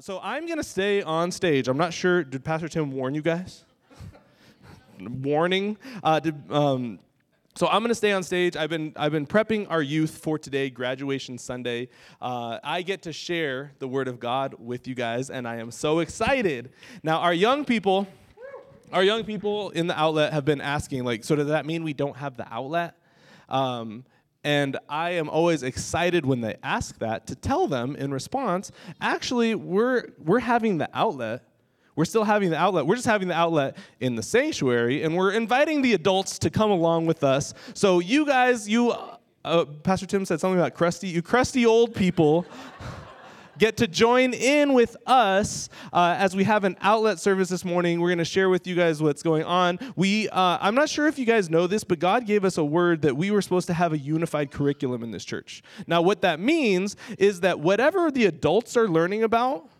So I'm going to stay on stage. I'm not sure. Did Pastor Tim warn you guys? Warning. So I'm going to stay on stage. I've been prepping our youth for today, graduation Sunday. I get to share the Word of God with you guys, and I am so excited. Now, our young people in the outlet have been asking, like, so does that mean we don't have the outlet? And I am always excited when they ask that to tell them in response, actually, we're having the outlet. We're still having the outlet. We're just having the outlet in the sanctuary, and we're inviting the adults to come along with us. So you guys, Pastor Tim said something about crusty. You crusty old people get to join in with us as we have an outlet service this morning. We're going to share with you guys what's going on. I'm not sure if you guys know this, but God gave us a word that we were supposed to have a unified curriculum in this church. Now, what that means is that whatever the adults are learning about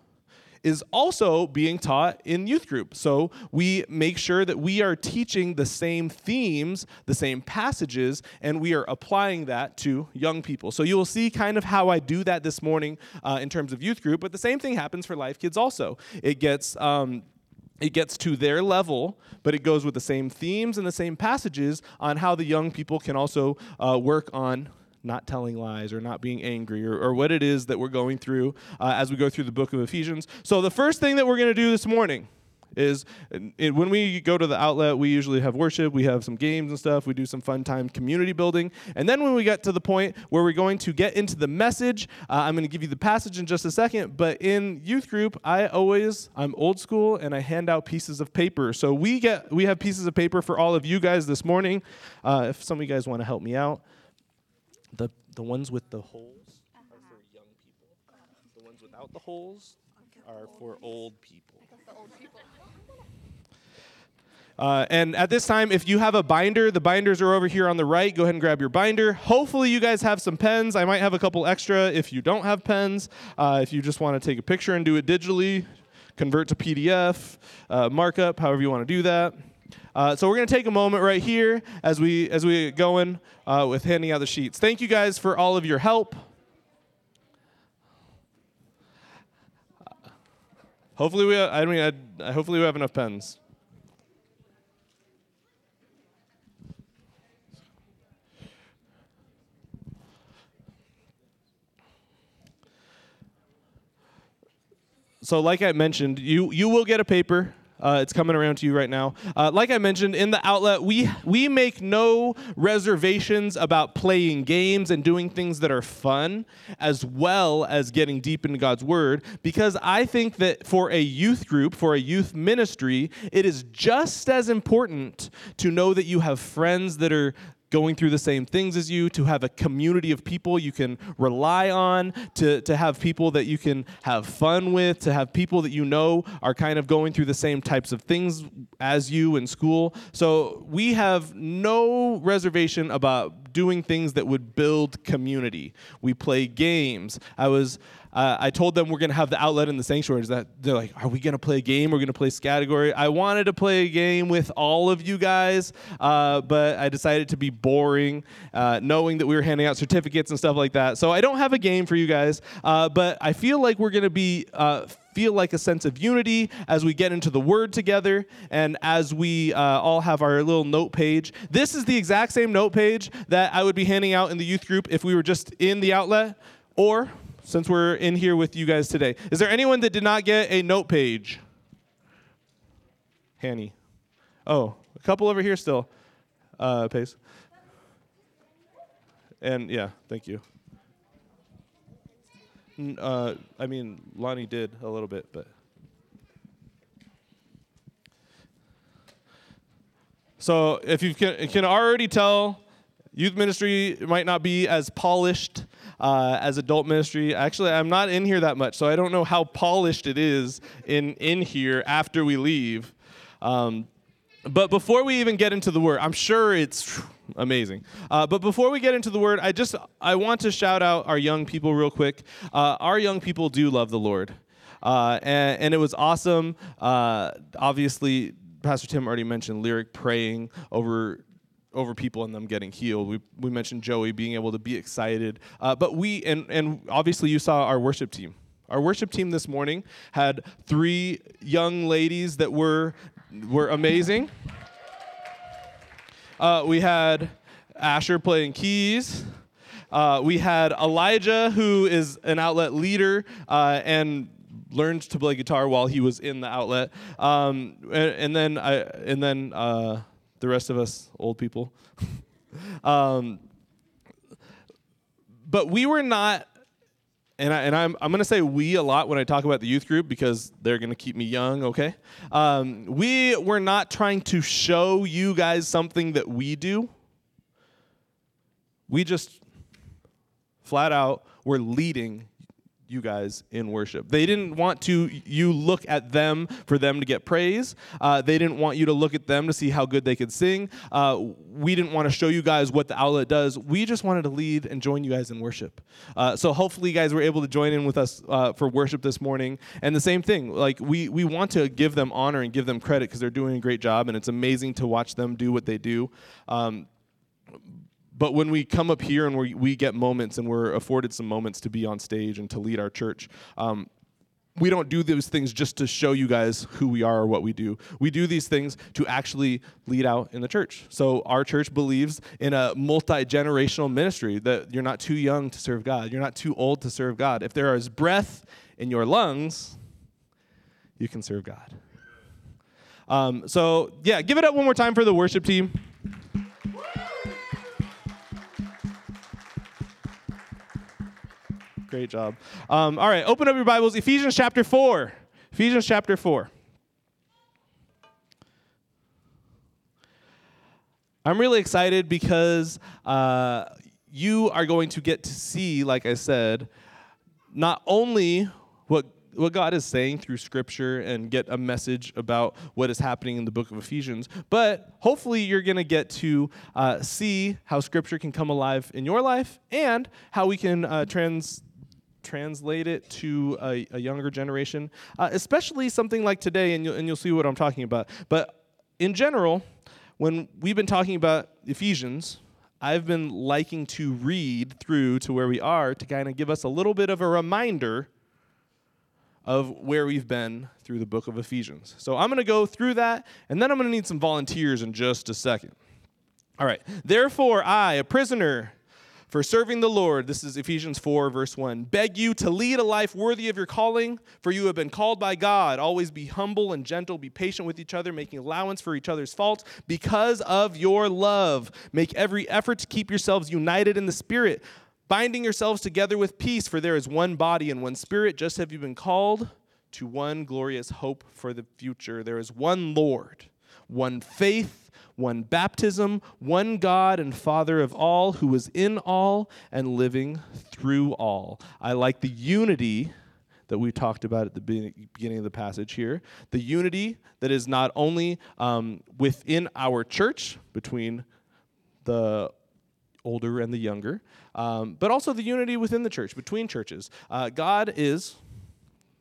is also being taught in youth group. So we make sure that we are teaching the same themes, the same passages, and we are applying that to young people. So you will see kind of how I do that this morning in terms of youth group, but the same thing happens for Life Kids also. It gets to their level, but it goes with the same themes and the same passages on how the young people can also work on not telling lies or not being angry or what it is that we're going through as we go through the book of Ephesians. So the first thing that we're going to do this morning is when we go to the outlet, we usually have worship, we have some games and stuff, we do some fun time community building. And then when we get to the point where we're going to get into the message, I'm going to give you the passage in just a second, but in youth group, I'm old school and I hand out pieces of paper. So we have pieces of paper for all of you guys this morning. If some of you guys want to help me out. The ones with the holes are for young people. The ones without the holes are for old people. And at this time, if you have a binder, the binders are over here on the right. Go ahead and grab your binder. Hopefully you guys have some pens. I might have a couple extra if you don't have pens. If you just want to take a picture and do it digitally, convert to PDF, markup, however you want to do that. So we're going to take a moment right here as we get going with handing out the sheets. Thank you guys for all of your help. Hopefully we have enough pens. So like I mentioned, you will get a paper. It's coming around to you right now. Like I mentioned, in the outlet, we make no reservations about playing games and doing things that are fun, as well as getting deep into God's Word, because I think that for a youth group, for a youth ministry, it is just as important to know that you have friends that are going through the same things as you, to have a community of people you can rely on, to have people that you can have fun with, to have people that you know are kind of going through the same types of things as you in school. So we have no reservation about doing things that would build community. We play games. I told them we're going to have the outlet in the sanctuaries. That they're like, are we going to play a game? We're going to play Scategory. I wanted to play a game with all of you guys, but I decided to be boring, knowing that we were handing out certificates and stuff like that. So I don't have a game for you guys, but I feel like we're going to feel like a sense of unity as we get into the Word together and as we all have our little note page. This is the exact same note page that I would be handing out in the youth group if we were just in the outlet, or since we're in here with you guys today. Is there anyone that did not get a note page? Hanny. Oh, a couple over here still. Pace. And yeah, thank you. Lonnie did a little bit, but. So if you can already tell, youth ministry might not be as polished as adult ministry. Actually, I'm not in here that much, so I don't know how polished it is in here after we leave. But before we even get into the Word, I'm sure it's amazing. But before we get into the Word, I want to shout out our young people real quick. Our young people do love the Lord, and it was awesome. Obviously, Pastor Tim already mentioned Lyric praying over people and them getting healed. We mentioned Joey being able to be excited. But we, and obviously you saw our worship team. Our worship team this morning had three young ladies that were amazing. We had Asher playing keys. We had Elijah, who is an outlet leader and learned to play guitar while he was in the outlet. And then the rest of us old people. But we were not. And I'm going to say we a lot when I talk about the youth group because they're going to keep me young, okay? We were not trying to show you guys something that we do. We just flat out were leading you guys in worship. They didn't want you look at them for them to get praise. They didn't want you to look at them to see how good they could sing. We didn't want to show you guys what the outlet does. We just wanted to lead and join you guys in worship. So hopefully you guys were able to join in with us for worship this morning. And the same thing, like we want to give them honor and give them credit because they're doing a great job and it's amazing to watch them do what they do. But when we come up here and we get moments and we're afforded some moments to be on stage and to lead our church, we don't do those things just to show you guys who we are or what we do. We do these things to actually lead out in the church. So our church believes in a multi-generational ministry, that you're not too young to serve God. You're not too old to serve God. If there is breath in your lungs, you can serve God. So, yeah, give it up one more time for the worship team. Great job. All right, open up your Bibles. Ephesians chapter 4. Ephesians chapter 4. I'm really excited because you are going to get to see, like I said, not only what God is saying through Scripture and get a message about what is happening in the book of Ephesians, but hopefully you're going to get to see how Scripture can come alive in your life and how we can translate it to a younger generation, especially something like today, and you'll see what I'm talking about. But in general, when we've been talking about Ephesians, I've been liking to read through to where we are to kind of give us a little bit of a reminder of where we've been through the book of Ephesians. So I'm going to go through that, and then I'm going to need some volunteers in just a second. All right. Therefore, I, a prisoner for serving the Lord, this is Ephesians 4, verse 1, beg you to lead a life worthy of your calling, for you have been called by God. Always be humble and gentle, be patient with each other, making allowance for each other's faults. Because of your love, make every effort to keep yourselves united in the Spirit, binding yourselves together with peace, for there is one body and one Spirit, just as you've been called to one glorious hope for the future. There is one Lord, one faith, one baptism, one God and Father of all, who is in all and living through all. I like the unity that we talked about at the beginning of the passage here. The unity that is not only within our church, between the older and the younger, but also the unity within the church, between churches. God is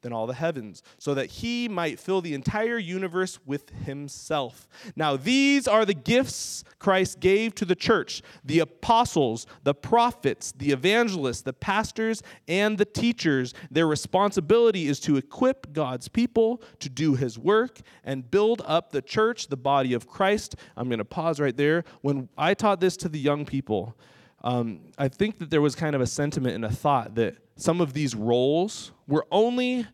than all the heavens, so that he might fill the entire universe with himself. Now, these are the gifts Christ gave to the church: the apostles, the prophets, the evangelists, the pastors, and the teachers. Their responsibility is to equip God's people to do his work and build up the church, the body of Christ. I'm going to pause right there. When I taught this to the young people, I think that there was kind of a sentiment and a thought that some of these roles were only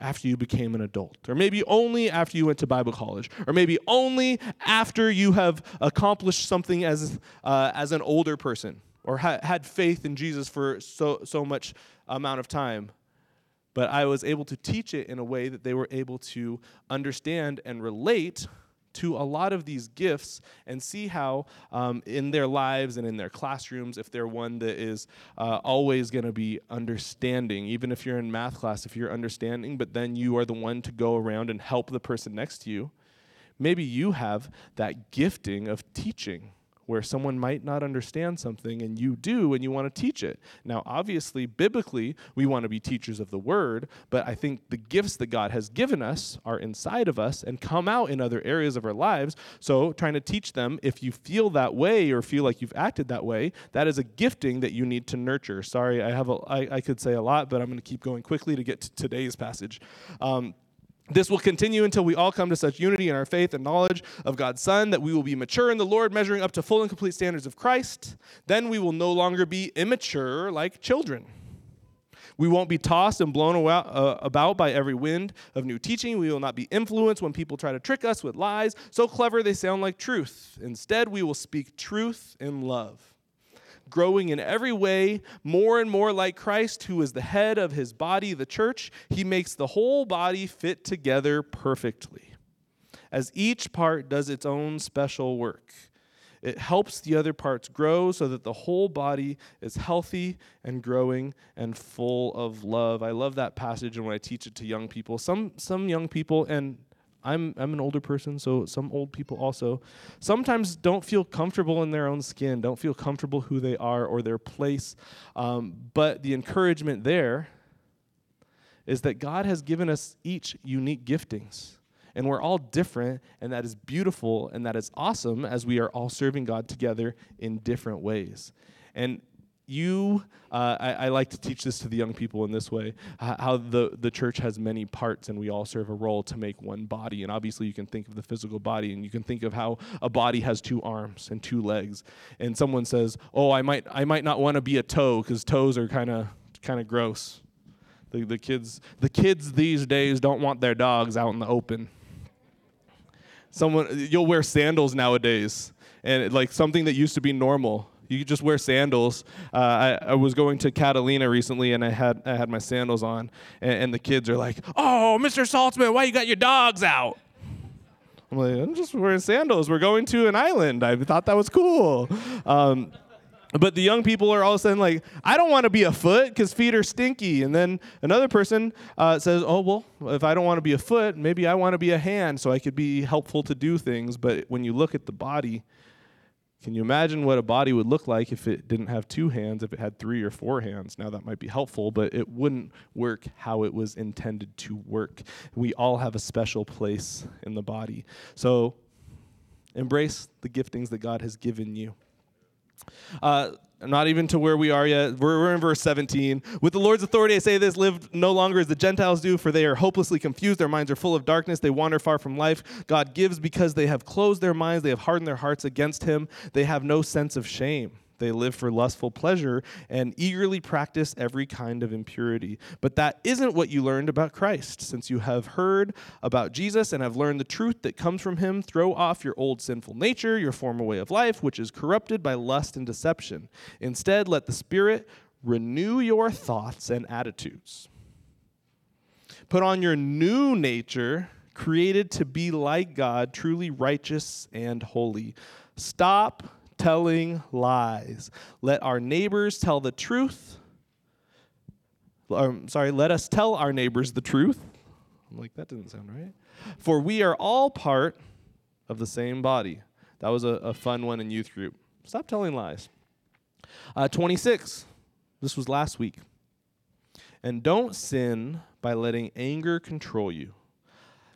after you became an adult, or maybe only after you went to Bible college, or maybe only after you have accomplished something as an older person, or had faith in Jesus for so much amount of time. But I was able to teach it in a way that they were able to understand and relate to a lot of these gifts and see how in their lives and in their classrooms, if they're one that is always going to be understanding, even if you're in math class, if you're understanding, but then you are the one to go around and help the person next to you, maybe you have that gifting of teaching where someone might not understand something and you do and you want to teach it. Now, obviously, biblically, we want to be teachers of the word, but I think the gifts that God has given us are inside of us and come out in other areas of our lives. So trying to teach them, if you feel that way or feel like you've acted that way, that is a gifting that you need to nurture. Sorry, I could say a lot, but I'm going to keep going quickly to get to today's passage. This will continue until we all come to such unity in our faith and knowledge of God's Son that we will be mature in the Lord, measuring up to full and complete standards of Christ. Then we will no longer be immature like children. We won't be tossed and blown about by every wind of new teaching. We will not be influenced when people try to trick us with lies so clever they sound like truth. Instead, we will speak truth in love, growing in every way more and more like Christ, who is the head of his body, the church. He makes the whole body fit together perfectly, as each part does its own special work. It helps the other parts grow so that the whole body is healthy and growing and full of love. I love that passage, and when I teach it to young people, some young people, and I'm an older person, so some old people also, sometimes don't feel comfortable in their own skin, don't feel comfortable who they are or their place. But the encouragement there is that God has given us each unique giftings. And we're all different, and that is beautiful, and that is awesome, as we are all serving God together in different ways. And I like to teach this to the young people in this way, how the church has many parts and we all serve a role to make one body. And obviously you can think of the physical body, and you can think of how a body has two arms and two legs. And someone says, oh, I might not want to be a toe because toes are kind of gross. The kids these days don't want their dogs out in the open. You'll wear sandals nowadays, and like something that used to be normal. You could just wear sandals. I was going to Catalina recently, and I had my sandals on, and the kids are like, "Oh, Mr. Saltzman, why you got your dogs out?" I'm like, "I'm just wearing sandals. We're going to an island. I thought that was cool." But the young people are all of a sudden like, I don't want to be a foot because feet are stinky. And then another person says, oh, well, if I don't want to be a foot, maybe I want to be a hand so I could be helpful to do things. But when you look at the body, can you imagine what a body would look like if it didn't have two hands, if it had 3 or 4 hands? Now, that might be helpful, but it wouldn't work how it was intended to work. We all have a special place in the body. So embrace the giftings that God has given you. Not even to where we are yet. We're in verse 17. With the Lord's authority, I say this, live no longer as the Gentiles do, for they are hopelessly confused. Their minds are full of darkness. They wander far from life. God gives because they have closed their minds. They have hardened their hearts against him. They have no sense of shame. They live for lustful pleasure and eagerly practice every kind of impurity. But that isn't what you learned about Christ. Since you have heard about Jesus and have learned the truth that comes from him, throw off your old sinful nature, your former way of life, which is corrupted by lust and deception. Instead, let the Spirit renew your thoughts and attitudes. Put on your new nature, created to be like God, truly righteous and holy. Stop telling lies. Let our neighbors tell the truth. Let us tell our neighbors the truth. I'm like, that doesn't sound right. For we are all part of the same body. That was a fun one in youth group. Stop telling lies. 26. This was last week. And don't sin by letting anger control you.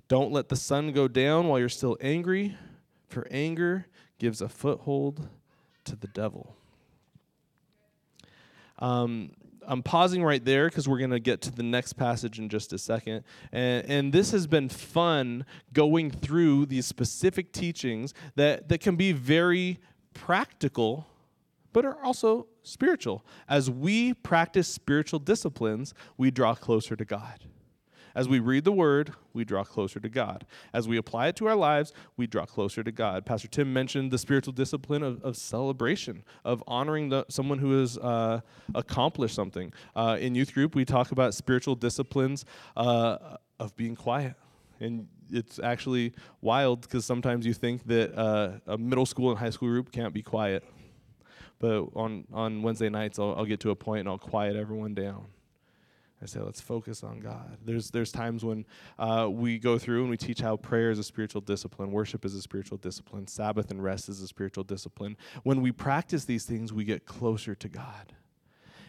Don't let the sun go down while you're still angry, for anger gives a foothold to the devil. I'm pausing right there because we're going to get to the next passage in just a second. And this has been fun going through these specific teachings that can be very practical, but are also spiritual. As we practice spiritual disciplines, we draw closer to God. As we read the word, we draw closer to God. As we apply it to our lives, we draw closer to God. Pastor Tim mentioned the spiritual discipline of celebration, of honoring someone who has accomplished something. In youth group, we talk about spiritual disciplines of being quiet. And it's actually wild because sometimes you think that a middle school and high school group can't be quiet. But on Wednesday nights, I'll get to a point and I'll quiet everyone down. I say, let's focus on God. There's times when we go through and we teach how prayer is a spiritual discipline, worship is a spiritual discipline, Sabbath and rest is a spiritual discipline. When we practice these things, we get closer to God.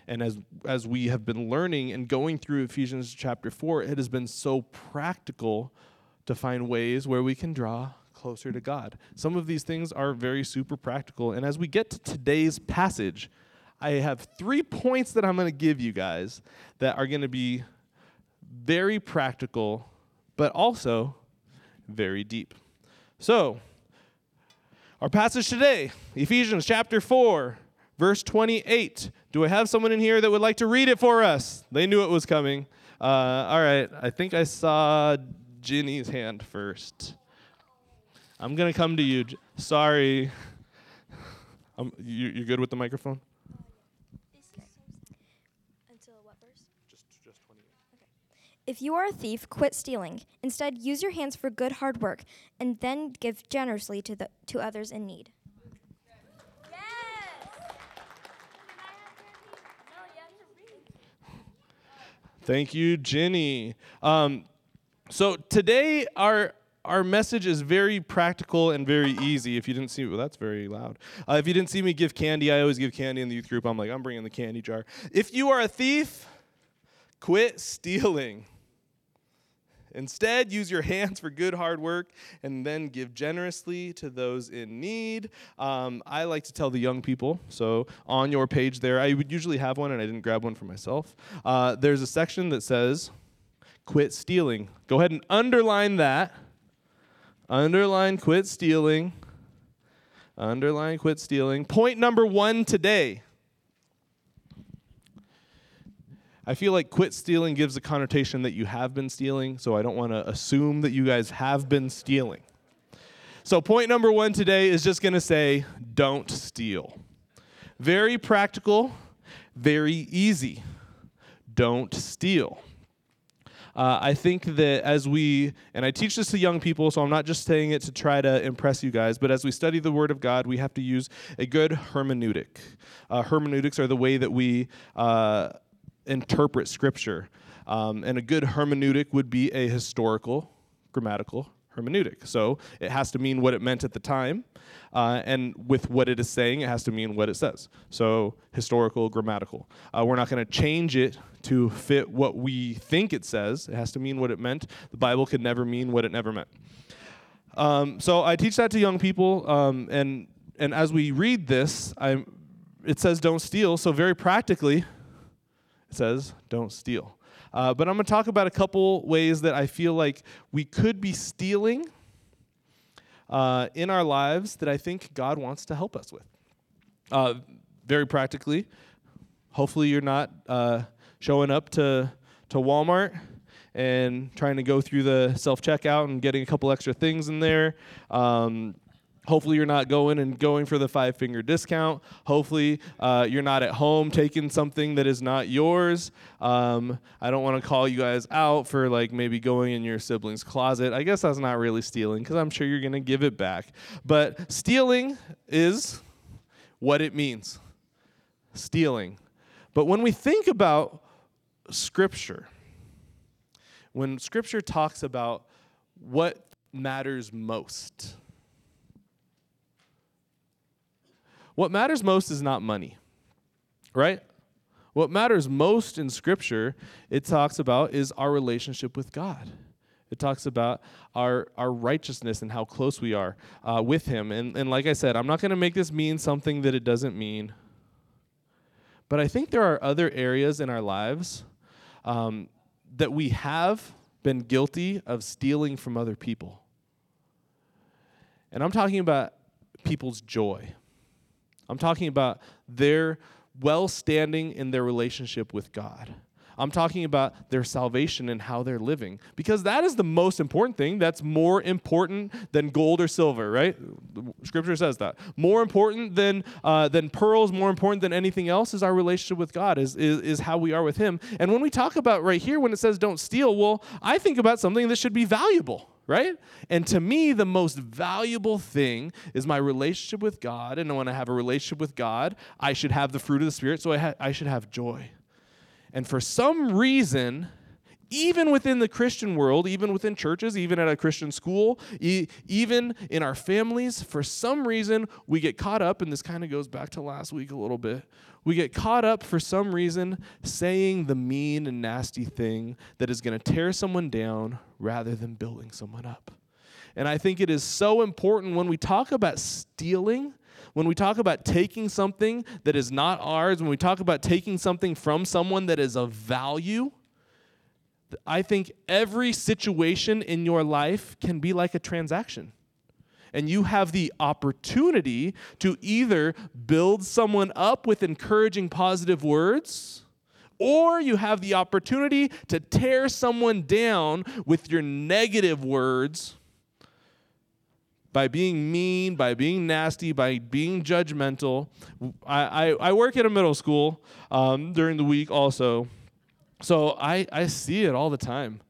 And as we have been learning and going through Ephesians chapter 4, it has been so practical to find ways where we can draw closer to God. Some of these things are very super practical. And as we get to today's passage, I have 3 points that I'm going to give you guys that are going to be very practical, but also very deep. So, our passage today, Ephesians chapter 4, verse 28. Do I have someone in here that would like to read it for us? They knew it was coming. All right, I think I saw Ginny's hand first. I'm going to come to you. Sorry. You're good with the microphone? If you are a thief, quit stealing. Instead, use your hands for good hard work, and then give generously to others in need. Yes! Thank you, Ginny. So today, our message is very practical and very easy. If you didn't see me, well, that's very loud. If you didn't see me give candy, I always give candy in the youth group. I'm like, I'm bringing the candy jar. If you are a thief, quit stealing. Instead, use your hands for good hard work and then give generously to those in need. I like to tell the young people, so on your page there, I would usually have one and I didn't grab one for myself. There's a section that says, quit stealing. Go ahead and underline that. Underline, quit stealing. Underline, quit stealing. Point number 1 today. I feel like quit stealing gives a connotation that you have been stealing, so I don't want to assume that you guys have been stealing. So point number 1 today is just going to say, don't steal. Very practical, very easy. Don't steal. I think that and I teach this to young people, so I'm not just saying it to try to impress you guys, but as we study the Word of God, we have to use a good hermeneutic. Hermeneutics are the way that we interpret Scripture. And a good hermeneutic would be a historical, grammatical hermeneutic. So it has to mean what it meant at the time. And with what it is saying, it has to mean what it says. So historical, grammatical. We're not going to change it to fit what we think it says. It has to mean what it meant. The Bible could never mean what it never meant. So I teach that to young people. And as we read this, it says don't steal. So very practically, says don't steal. But I'm going to talk about a couple ways that I feel like we could be stealing in our lives that I think God wants to help us with. Very practically, hopefully you're not showing up to Walmart and trying to go through the self-checkout and getting a couple extra things in there. Hopefully you're not going for the 5-finger discount. Hopefully you're not at home taking something that is not yours. I don't want to call you guys out for like maybe going in your sibling's closet. I guess that's not really stealing because I'm sure you're going to give it back. But stealing is what it means. Stealing. But when we think about Scripture, when Scripture talks about what matters most, what matters most is not money, right? What matters most in Scripture, it talks about, is our relationship with God. It talks about our righteousness and how close we are with Him. And like I said, I'm not going to make this mean something that it doesn't mean. But I think there are other areas in our lives that we have been guilty of stealing from other people. And I'm talking about people's joy. I'm talking about their well-standing in their relationship with God. I'm talking about their salvation and how they're living. Because that is the most important thing. That's more important than gold or silver, right? Scripture says that. More important than pearls, more important than anything else is our relationship with God, is how we are with Him. And when we talk about right here, when it says don't steal, well, I think about something that should be valuable. Right? And to me, the most valuable thing is my relationship with God. And when I have a relationship with God, I should have the fruit of the Spirit, so I should have joy. And for some reason, even within the Christian world, even within churches, even at a Christian school, even in our families, for some reason, we get caught up, and this kind of goes back to last week a little bit, we get caught up for some reason saying the mean and nasty thing that is going to tear someone down rather than building someone up. And I think it is so important when we talk about stealing, when we talk about taking something that is not ours, when we talk about taking something from someone that is of value, I think every situation in your life can be like a transaction. And you have the opportunity to either build someone up with encouraging positive words, or you have the opportunity to tear someone down with your negative words by being mean, by being nasty, by being judgmental. I work at a middle school during the week also. So I see it all the time.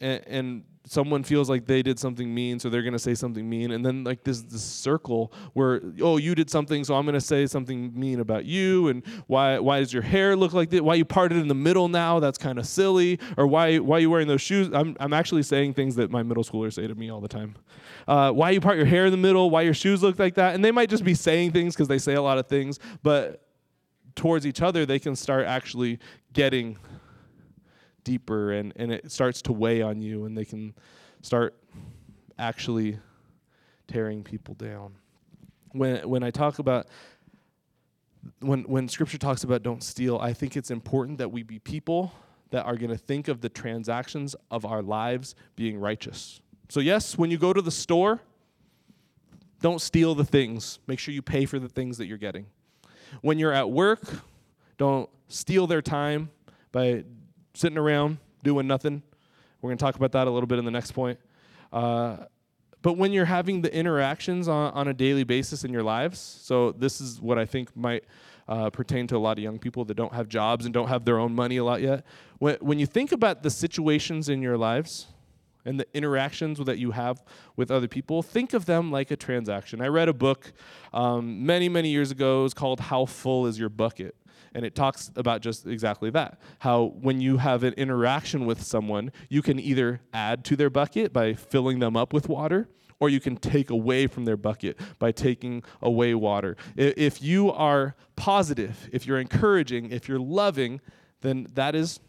And someone feels like they did something mean, so they're going to say something mean. And then like this circle where, oh, you did something, so I'm going to say something mean about you. And why does your hair look like that? Why you parted in the middle now? That's kind of silly. Or why are you wearing those shoes? I'm actually saying things that my middle schoolers say to me all the time. Why you part your hair in the middle? Why your shoes look like that? And they might just be saying things because they say a lot of things. But towards each other, they can start actually getting deeper, and it starts to weigh on you, and they can start actually tearing people down. When I talk about, when Scripture talks about don't steal, I think it's important that we be people that are going to think of the transactions of our lives being righteous. So yes, when you go to the store, don't steal the things. Make sure you pay for the things that you're getting. When you're at work, don't steal their time by sitting around doing nothing. We're going to talk about that a little bit in the next point. But when you're having the interactions on a daily basis in your lives, so this is what I think might pertain to a lot of young people that don't have jobs and don't have their own money a lot yet. When you think about the situations in your lives and the interactions that you have with other people, think of them like a transaction. I read a book many, many years ago. It was called How Full Is Your Bucket? And it talks about just exactly that, how when you have an interaction with someone, you can either add to their bucket by filling them up with water, or you can take away from their bucket by taking away water. If you are positive, if you're encouraging, if you're loving, then that is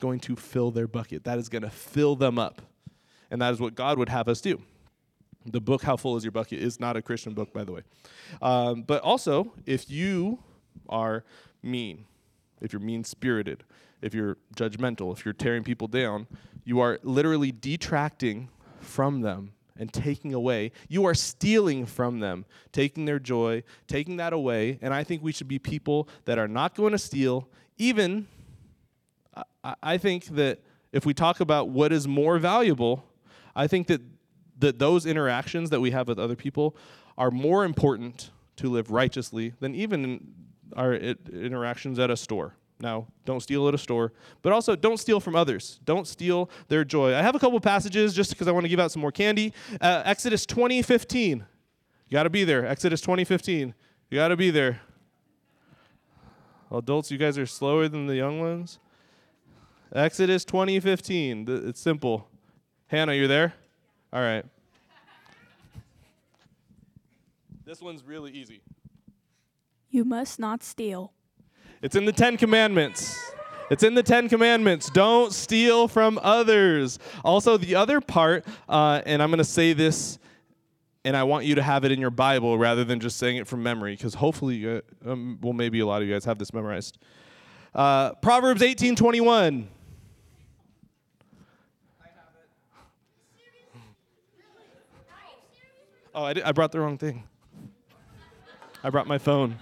going to fill their bucket. That is going to fill them up. And that is what God would have us do. The book, How Full Is Your Bucket, is not a Christian book, by the way. But also, if you are mean, if you're mean-spirited, if you're judgmental, if you're tearing people down, you are literally detracting from them and taking away. You are stealing from them, taking their joy, taking that away. And I think we should be people that are not going to steal, even... I think that if we talk about what is more valuable, I think that those interactions that we have with other people are more important to live righteously than even our interactions at a store. Now, don't steal at a store, but also don't steal from others. Don't steal their joy. I have a couple passages just because I want to give out some more candy. Exodus 20:15. You got to be there. Exodus 20:15. You got to be there. Adults, you guys are slower than the young ones. Exodus 20:15. It's simple. Hannah, you're there? All right. This one's really easy. You must not steal. It's in the 10 Commandments. It's in the 10 Commandments. Don't steal from others. Also, the other part, and I'm going to say this, and I want you to have it in your Bible rather than just saying it from memory, because hopefully, maybe a lot of you guys have this memorized. Proverbs 18:21. I have it. Oh, I brought the wrong thing. I brought my phone.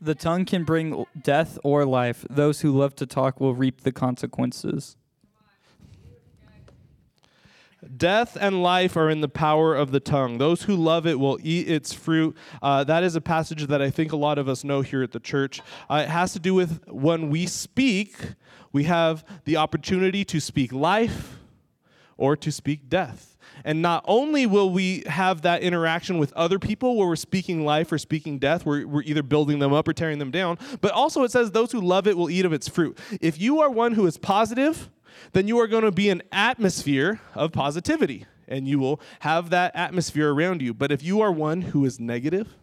The tongue can bring death or life. Those who love to talk will reap the consequences. Death and life are in the power of the tongue. Those who love it will eat its fruit. That is a passage that I think a lot of us know here at the church. It has to do with when we speak, we have the opportunity to speak life. or to speak death. And not only will we have that interaction with other people where we're speaking life or speaking death, we're either building them up or tearing them down, but also it says those who love it will eat of its fruit. If you are one who is positive, then you are going to be an atmosphere of positivity, and you will have that atmosphere around you. But if you are one who is negative,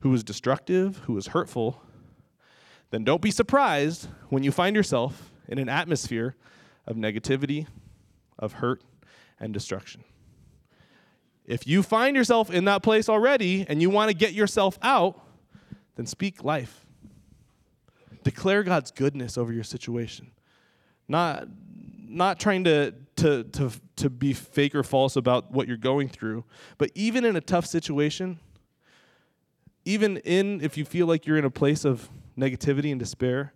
who is destructive, who is hurtful, then don't be surprised when you find yourself in an atmosphere of negativity, of hurt, and destruction. If you find yourself in that place already and you want to get yourself out, then speak life. Declare God's goodness over your situation. Not trying to be fake or false about what you're going through, but even in a tough situation, even if you feel like you're in a place of negativity and despair,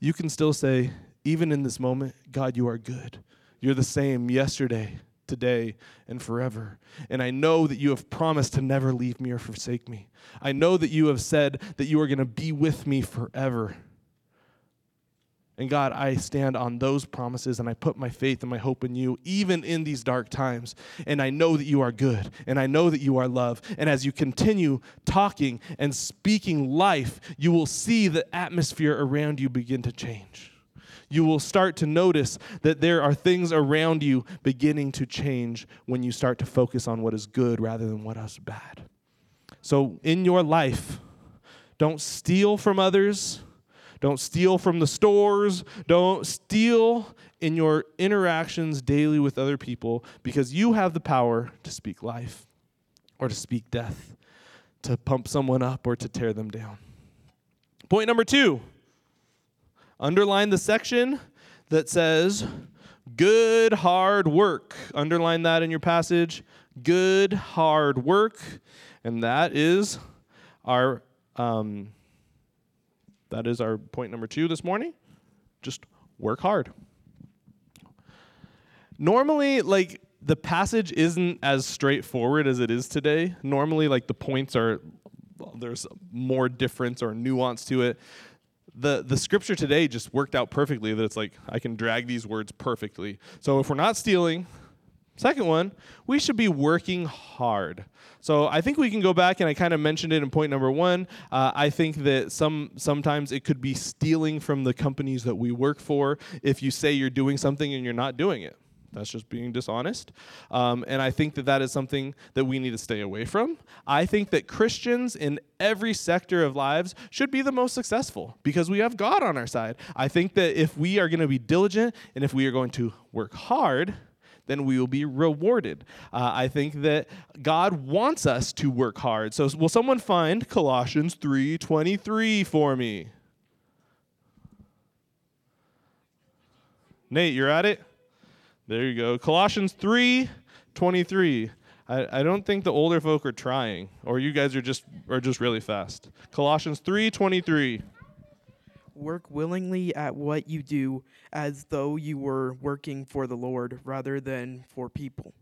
you can still say, even in this moment, God, you are good. You're the same yesterday, today, and forever. And I know that you have promised to never leave me or forsake me. I know that you have said that you are going to be with me forever. And God, I stand on those promises, and I put my faith and my hope in you, even in these dark times. And I know that you are good, and I know that you are love. And as you continue talking and speaking life, you will see the atmosphere around you begin to change. You will start to notice that there are things around you beginning to change when you start to focus on what is good rather than what is bad. So in your life, don't steal from others. Don't steal from the stores. Don't steal in your interactions daily with other people, because you have the power to speak life or to speak death, to pump someone up or to tear them down. Point number 2. Underline the section that says, good hard work. Underline that in your passage. Good hard work. And that is our point number 2 this morning. Just work hard. Normally, the passage isn't as straightforward as it is today. Normally, the points are, there's more difference or nuance to it. The scripture today just worked out perfectly that it's I can drag these words perfectly. So if we're not stealing, second one, we should be working hard. So I think we can go back, and I kind of mentioned it in point number 1. I think that sometimes it could be stealing from the companies that we work for if you say you're doing something and you're not doing it. That's just being dishonest. And I think that is something that we need to stay away from. I think that Christians in every sector of lives should be the most successful because we have God on our side. I think that if we are going to be diligent and if we are going to work hard, then we will be rewarded. I think that God wants us to work hard. So will someone find Colossians 3:23 for me? Nate, you're at it? There you go. Colossians 3:23. I don't think the older folk are trying, or you guys are just really fast. Colossians 3:23. Work willingly at what you do as though you were working for the Lord rather than for people.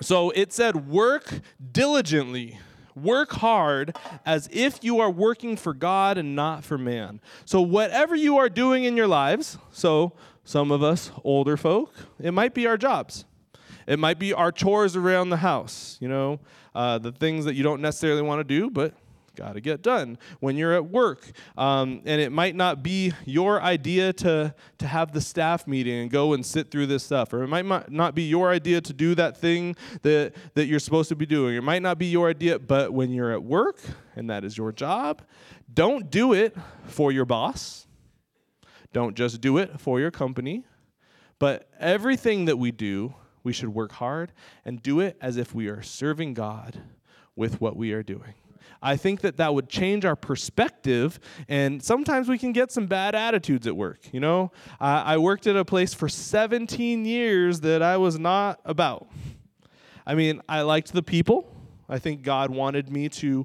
So it said work diligently. Work hard as if you are working for God and not for man. So whatever you are doing in your lives, so some of us older folk, it might be our jobs. It might be our chores around the house, the things that you don't necessarily want to do, but got to get done when you're at work. And it might not be your idea to have the staff meeting and go and sit through this stuff. Or it might not be your idea to do that thing that you're supposed to be doing. It might not be your idea, but when you're at work, and that is your job, don't do it for your boss. Don't just do it for your company. But everything that we do, we should work hard and do it as if we are serving God with what we are doing. I think that would change our perspective, and sometimes we can get some bad attitudes at work. I worked at a place for 17 years that I was not about. I mean, I liked the people. I think God wanted me to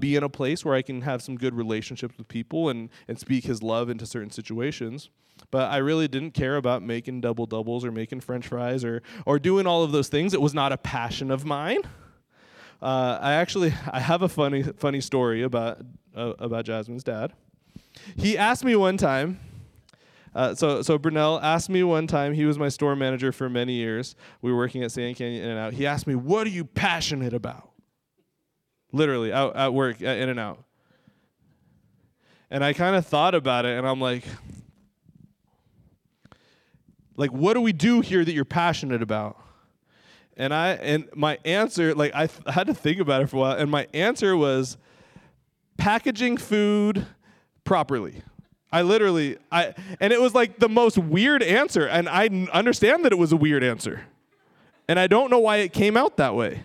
be in a place where I can have some good relationships with people and speak his love into certain situations. But I really didn't care about making double doubles or making french fries or doing all of those things. It was not a passion of mine. I have a funny story about Jasmine's dad. He asked me one time, so Brunel asked me one time, he was my store manager for many years. We were working at Sand Canyon In-N-Out. He asked me, what are you passionate about? Literally, out at work, at In-N-Out. And I kind of thought about it, and I'm like, what do we do here that you're passionate about? And my answer, like, I had to think about it for a while, and my answer was packaging food properly. And it was like the most weird answer, and I understand that it was a weird answer. And I don't know why it came out that way.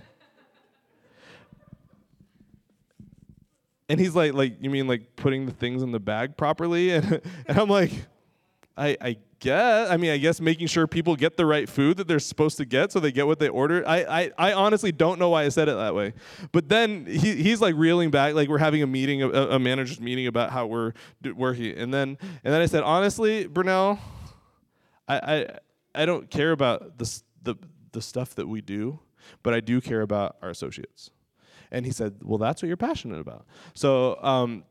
And he's like, you mean like putting the things in the bag properly? And I'm like, I guess making sure people get the right food that they're supposed to get so they get what they ordered. I honestly don't know why I said it that way. But then he's like reeling back, like we're having a meeting, a manager's meeting about how we're working. And then I said, honestly, Brunel, I don't care about the stuff that we do, but I do care about our associates. And he said, well, that's what you're passionate about. So,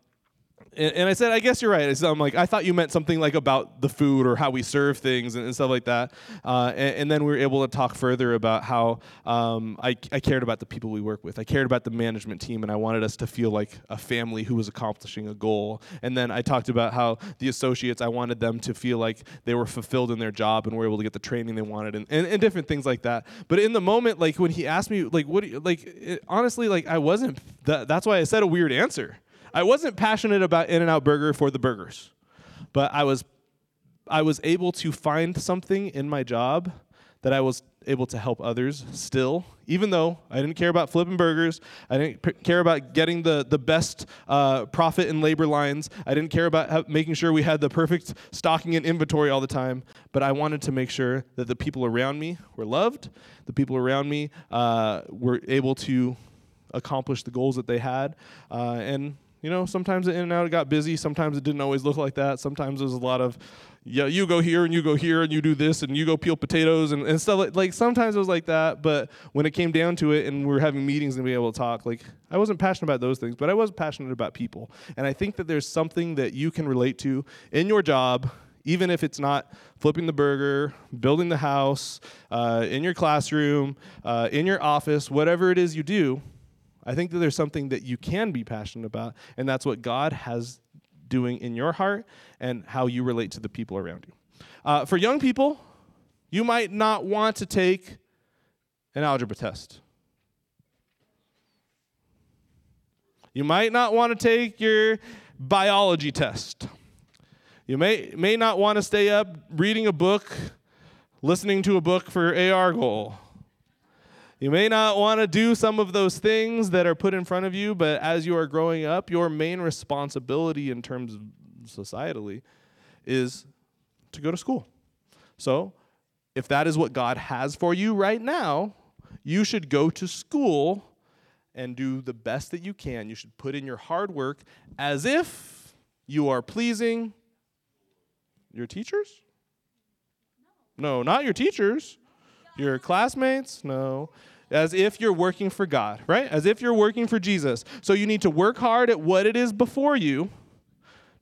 and I said, I guess you're right. So I'm like, I thought you meant something like about the food or how we serve things and stuff like that. And then we were able to talk further about how I cared about the people we work with. I cared about the management team, and I wanted us to feel like a family who was accomplishing a goal. And then I talked about how the associates, I wanted them to feel like they were fulfilled in their job and were able to get the training they wanted and different things like that. But in the moment, like when he asked me, like, what do you, like, it, honestly, like I wasn't, that's why I said a weird answer. I wasn't passionate about In-N-Out Burger for the burgers, but I was able to find something in my job that I was able to help others still, even though I didn't care about flipping burgers. I didn't care about getting the best profit and labor lines. I didn't care about making sure we had the perfect stocking and inventory all the time, but I wanted to make sure that the people around me were loved, the people around me were able to accomplish the goals that they had, and you know, sometimes it In-N-Out got busy. Sometimes it didn't always look like that. Sometimes it was a lot of, yeah, you go here and you go here and you do this and you go peel potatoes and stuff. Like sometimes it was like that. But when it came down to it and we were having meetings and being able to talk, like I wasn't passionate about those things, but I was passionate about people. And I think that there's something that you can relate to in your job, even if it's not flipping the burger, building the house, in your classroom, in your office, whatever it is you do. I think that there's something that you can be passionate about, and that's what God has doing in your heart and how you relate to the people around you. For young people, you might not want to take an algebra test. You might not want to take your biology test. You may not want to stay up reading a book, listening to a book for AR goal. You may not want to do some of those things that are put in front of you, but as you are growing up, your main responsibility in terms of societally is to go to school. So if that is what God has for you right now, you should go to school and do the best that you can. You should put in your hard work as if you are pleasing your teachers? No, not your teachers. Your classmates? No. As if you're working for God, right? As if you're working for Jesus. So you need to work hard at what it is before you.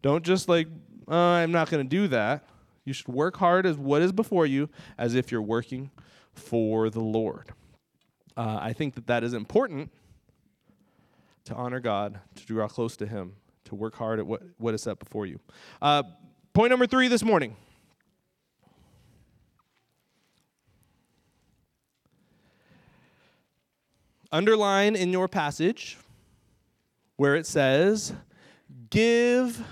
Don't just like, I'm not going to do that. You should work hard at what is before you as if you're working for the Lord. I think that is important to honor God, to draw close to him, to work hard at what is set before you. Point number 3 this morning. Underline in your passage where it says, give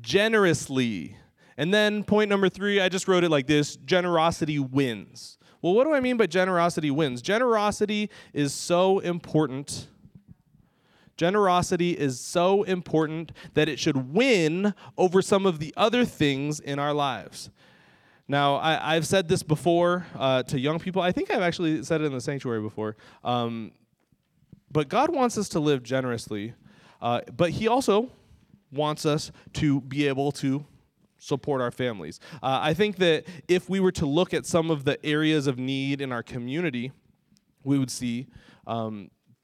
generously. And then point number 3, I just wrote it like this, generosity wins. Well, what do I mean by generosity wins? Generosity is so important. Generosity is so important that it should win over some of the other things in our lives. Now, I've said this before to young people. I think I've actually said it in the sanctuary before. But God wants us to live generously, but he also wants us to be able to support our families. I think that if we were to look at some of the areas of need in our community, we would see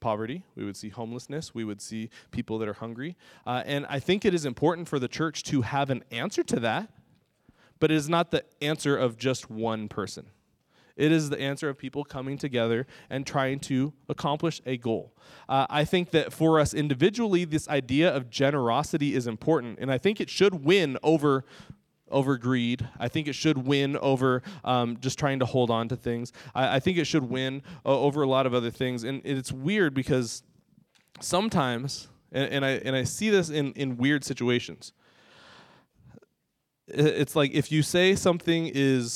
poverty. We would see homelessness. We would see people that are hungry. And I think it is important for the church to have an answer to that, but it is not the answer of just one person. It is the answer of people coming together and trying to accomplish a goal. I think that for us individually, this idea of generosity is important, and I think it should win over greed. I think it should win over just trying to hold on to things. I think it should win over a lot of other things, and it's weird because sometimes, and I see this in weird situations, it's like if you say something is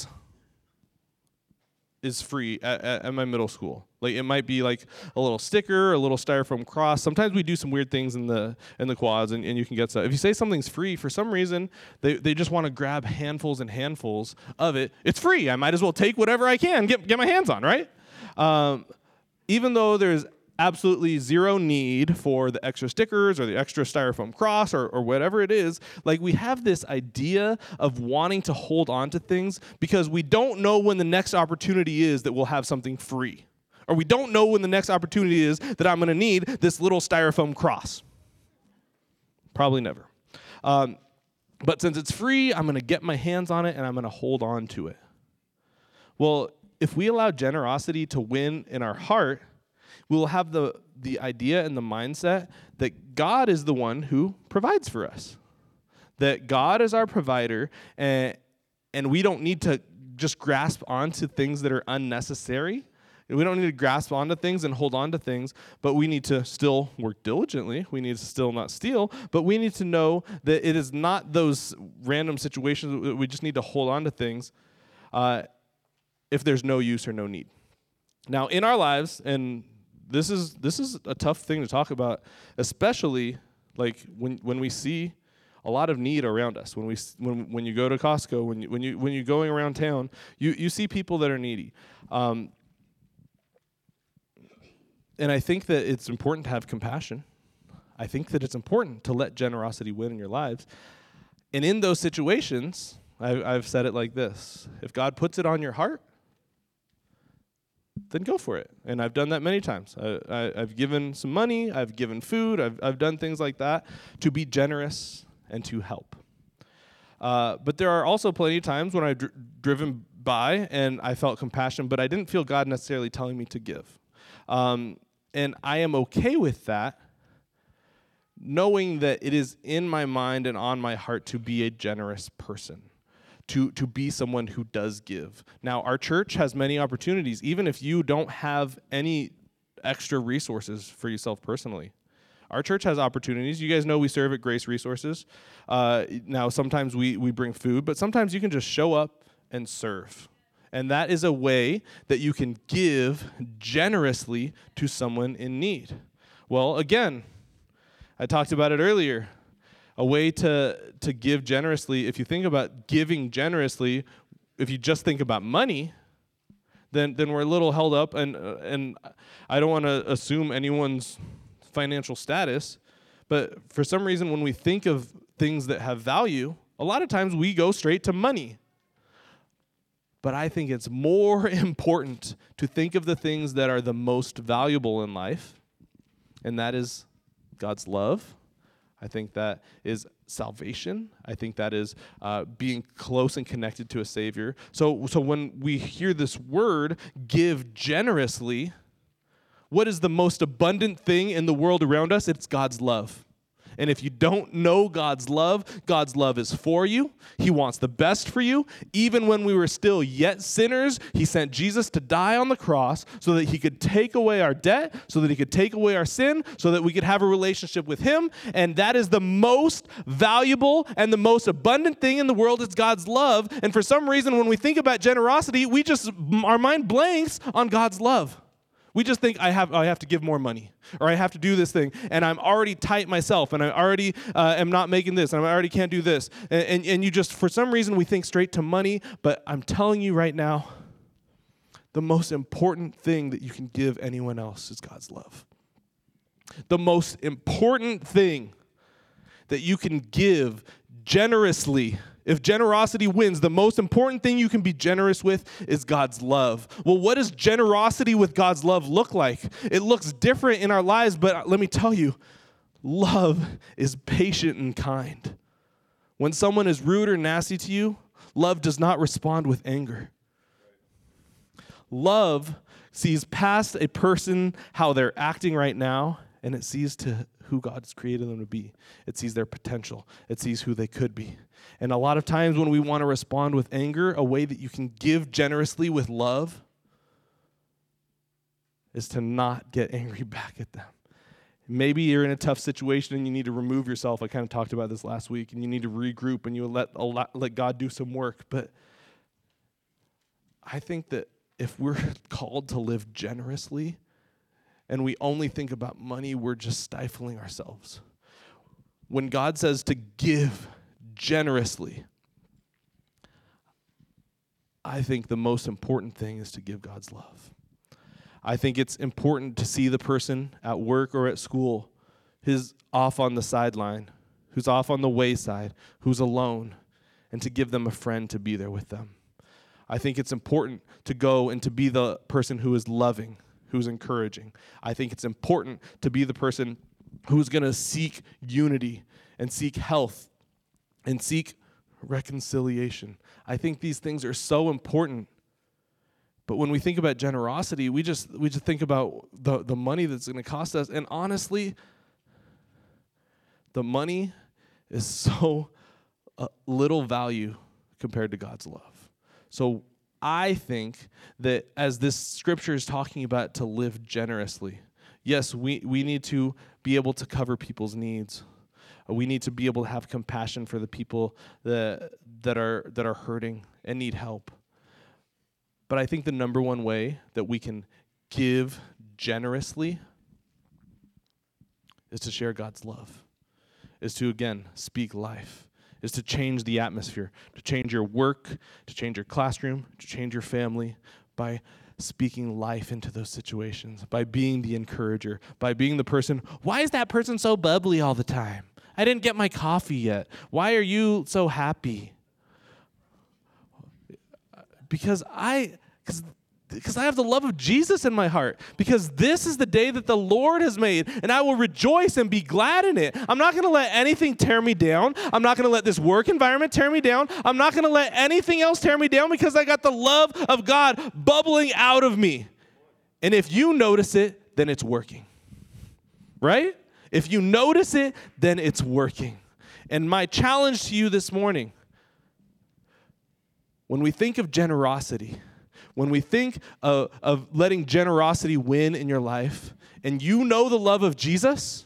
free at my middle school. Like it might be like a little sticker, a little styrofoam cross. Sometimes we do some weird things in the quads, and you can get stuff. If you say something's free, for some reason, they just want to grab handfuls and handfuls of it. It's free. I might as well take whatever I can, get my hands on, right? Even though there's absolutely zero need for the extra stickers or the extra styrofoam cross or whatever it is, like we have this idea of wanting to hold on to things because we don't know when the next opportunity is that we'll have something free. Or we don't know when the next opportunity is that I'm going to need this little styrofoam cross. Probably never. But since it's free, I'm going to get my hands on it and I'm going to hold on to it. Well, if we allow generosity to win in our heart, we'll have the idea and the mindset that God is the one who provides for us, that God is our provider, and we don't need to just grasp onto things that are unnecessary. We don't need to grasp onto things and hold on to things, but we need to still work diligently. We need to still not steal, but we need to know that it is not those random situations that we just need to hold on to things if there's no use or no need. Now, in our lives, and this is a tough thing to talk about, especially like when we see a lot of need around us. When you go to Costco, when you're going around town, you see people that are needy, and I think that it's important to have compassion. I think that it's important to let generosity win in your lives, and in those situations, I've said it like this: if God puts it on your heart, then go for it. And I've done that many times. I've given some money, I've given food, I've done things like that to be generous and to help. But there are also plenty of times when I've driven by and I felt compassion, but I didn't feel God necessarily telling me to give. And I am okay with that, knowing that it is in my mind and on my heart to be a generous person. To be someone who does give. Now, our church has many opportunities, even if you don't have any extra resources for yourself personally. Our church has opportunities. You guys know we serve at Grace Resources. Now, sometimes we bring food, but sometimes you can just show up and serve. And that is a way that you can give generously to someone in need. Well, again, I talked about it earlier. A way to give generously, if you think about giving generously, if you just think about money, then we're a little held up, and I don't want to assume anyone's financial status, but for some reason when we think of things that have value, a lot of times we go straight to money. But I think it's more important to think of the things that are the most valuable in life, and that is God's love. I think that is salvation. I think that is being close and connected to a Savior. So when we hear this word, give generously, what is the most abundant thing in the world around us? It's God's love. And if you don't know God's love is for you. He wants the best for you. Even when we were still yet sinners, He sent Jesus to die on the cross so that He could take away our debt, so that He could take away our sin, so that we could have a relationship with Him. And that is the most valuable and the most abundant thing in the world. It's God's love. And for some reason, when we think about generosity, we just, our mind blanks on God's love. We just think, I have to give more money, or I have to do this thing, and I'm already tight myself, and I already am not making this, and I already can't do this. And you just, for some reason, we think straight to money, but I'm telling you right now, the most important thing that you can give anyone else is God's love. The most important thing that you can give generously If generosity wins, the most important thing you can be generous with is God's love. Well, what does generosity with God's love look like? It looks different in our lives, but let me tell you, love is patient and kind. When someone is rude or nasty to you, love does not respond with anger. Love sees past a person, how they're acting right now, and it sees to who God's created them to be. It sees their potential. It sees who they could be. And a lot of times when we want to respond with anger, a way that you can give generously with love is to not get angry back at them. Maybe you're in a tough situation and you need to remove yourself. I kind of talked about this last week, and you need to regroup and you let God do some work. But I think that if we're called to live generously, and we only think about money, we're just stifling ourselves. When God says to give generously, I think the most important thing is to give God's love. I think it's important to see the person at work or at school who's off on the sideline, who's off on the wayside, who's alone, and to give them a friend to be there with them. I think it's important to go and to be the person who is loving, who's encouraging. I think it's important to be the person who's going to seek unity and seek health and seek reconciliation. I think these things are so important. But when we think about generosity, we just think about the money that's going to cost us. And honestly, the money is so little value compared to God's love. So I think that as this scripture is talking about to live generously, yes, we need to be able to cover people's needs. We need to be able to have compassion for the people that are hurting and need help. But I think the number one way that we can give generously is to share God's love, is to, again, speak life, is to change the atmosphere, to change your work, to change your classroom, to change your family by speaking life into those situations, by being the encourager, by being the person, why is that person so bubbly all the time? I didn't get my coffee yet. Why are you so happy? Because I have the love of Jesus in my heart, because this is the day that the Lord has made, and I will rejoice and be glad in it. I'm not going to let anything tear me down. I'm not going to let this work environment tear me down. I'm not going to let anything else tear me down, because I got the love of God bubbling out of me. And if you notice it, then it's working, right? If you notice it, then it's working. And my challenge to you this morning, when we think of generosity, when we think of letting generosity win in your life, and you know the love of Jesus,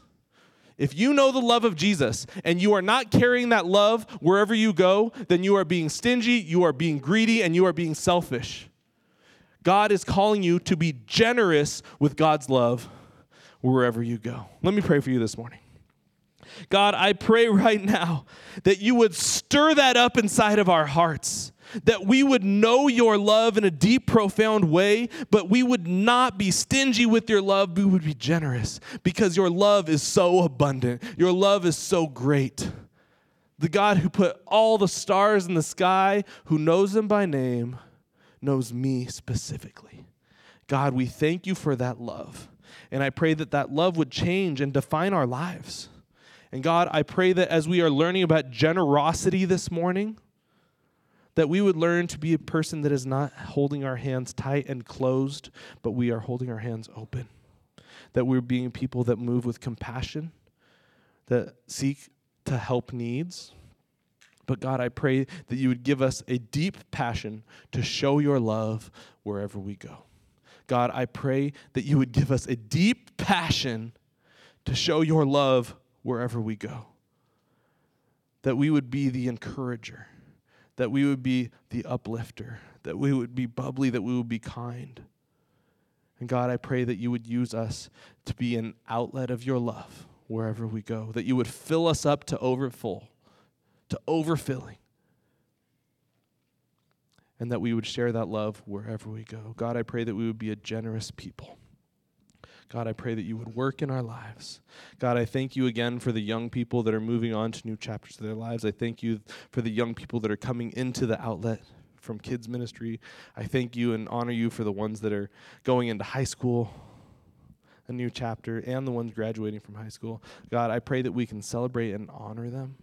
if you know the love of Jesus and you are not carrying that love wherever you go, then you are being stingy, you are being greedy, and you are being selfish. God is calling you to be generous with God's love wherever you go. Let me pray for you this morning. God, I pray right now that you would stir that up inside of our hearts, that we would know your love in a deep, profound way, but we would not be stingy with your love. We would be generous, because your love is so abundant. Your love is so great. The God who put all the stars in the sky, who knows them by name, knows me specifically. God, we thank you for that love. And I pray that that love would change and define our lives. And God, I pray that as we are learning about generosity this morning, that we would learn to be a person that is not holding our hands tight and closed, but we are holding our hands open. That we're being people that move with compassion, that seek to help needs. But God, I pray that you would give us a deep passion to show your love wherever we go. God, I pray that you would give us a deep passion to show your love wherever we go. That we would be the encourager, that we would be the uplifter, that we would be bubbly, that we would be kind. And God, I pray that you would use us to be an outlet of your love wherever we go, that you would fill us up to overfull, to overfilling, and that we would share that love wherever we go. God, I pray that we would be a generous people. God, I pray that you would work in our lives. God, I thank you again for the young people that are moving on to new chapters of their lives. I thank you for the young people that are coming into the outlet from kids ministry. I thank you and honor you for the ones that are going into high school, a new chapter, and the ones graduating from high school. God, I pray that we can celebrate and honor them.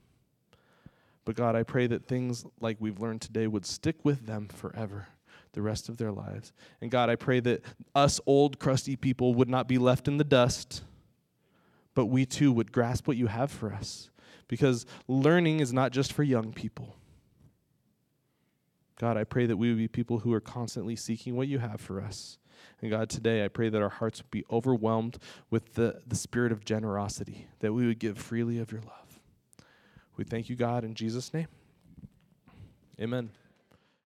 But God, I pray that things like we've learned today would stick with them forever, the rest of their lives. And God, I pray that us old, crusty people would not be left in the dust, but we too would grasp what you have for us. Because learning is not just for young people. God, I pray that we would be people who are constantly seeking what you have for us. And God, today I pray that our hearts would be overwhelmed with the spirit of generosity, that we would give freely of your love. We thank you, God, in Jesus' name. Amen.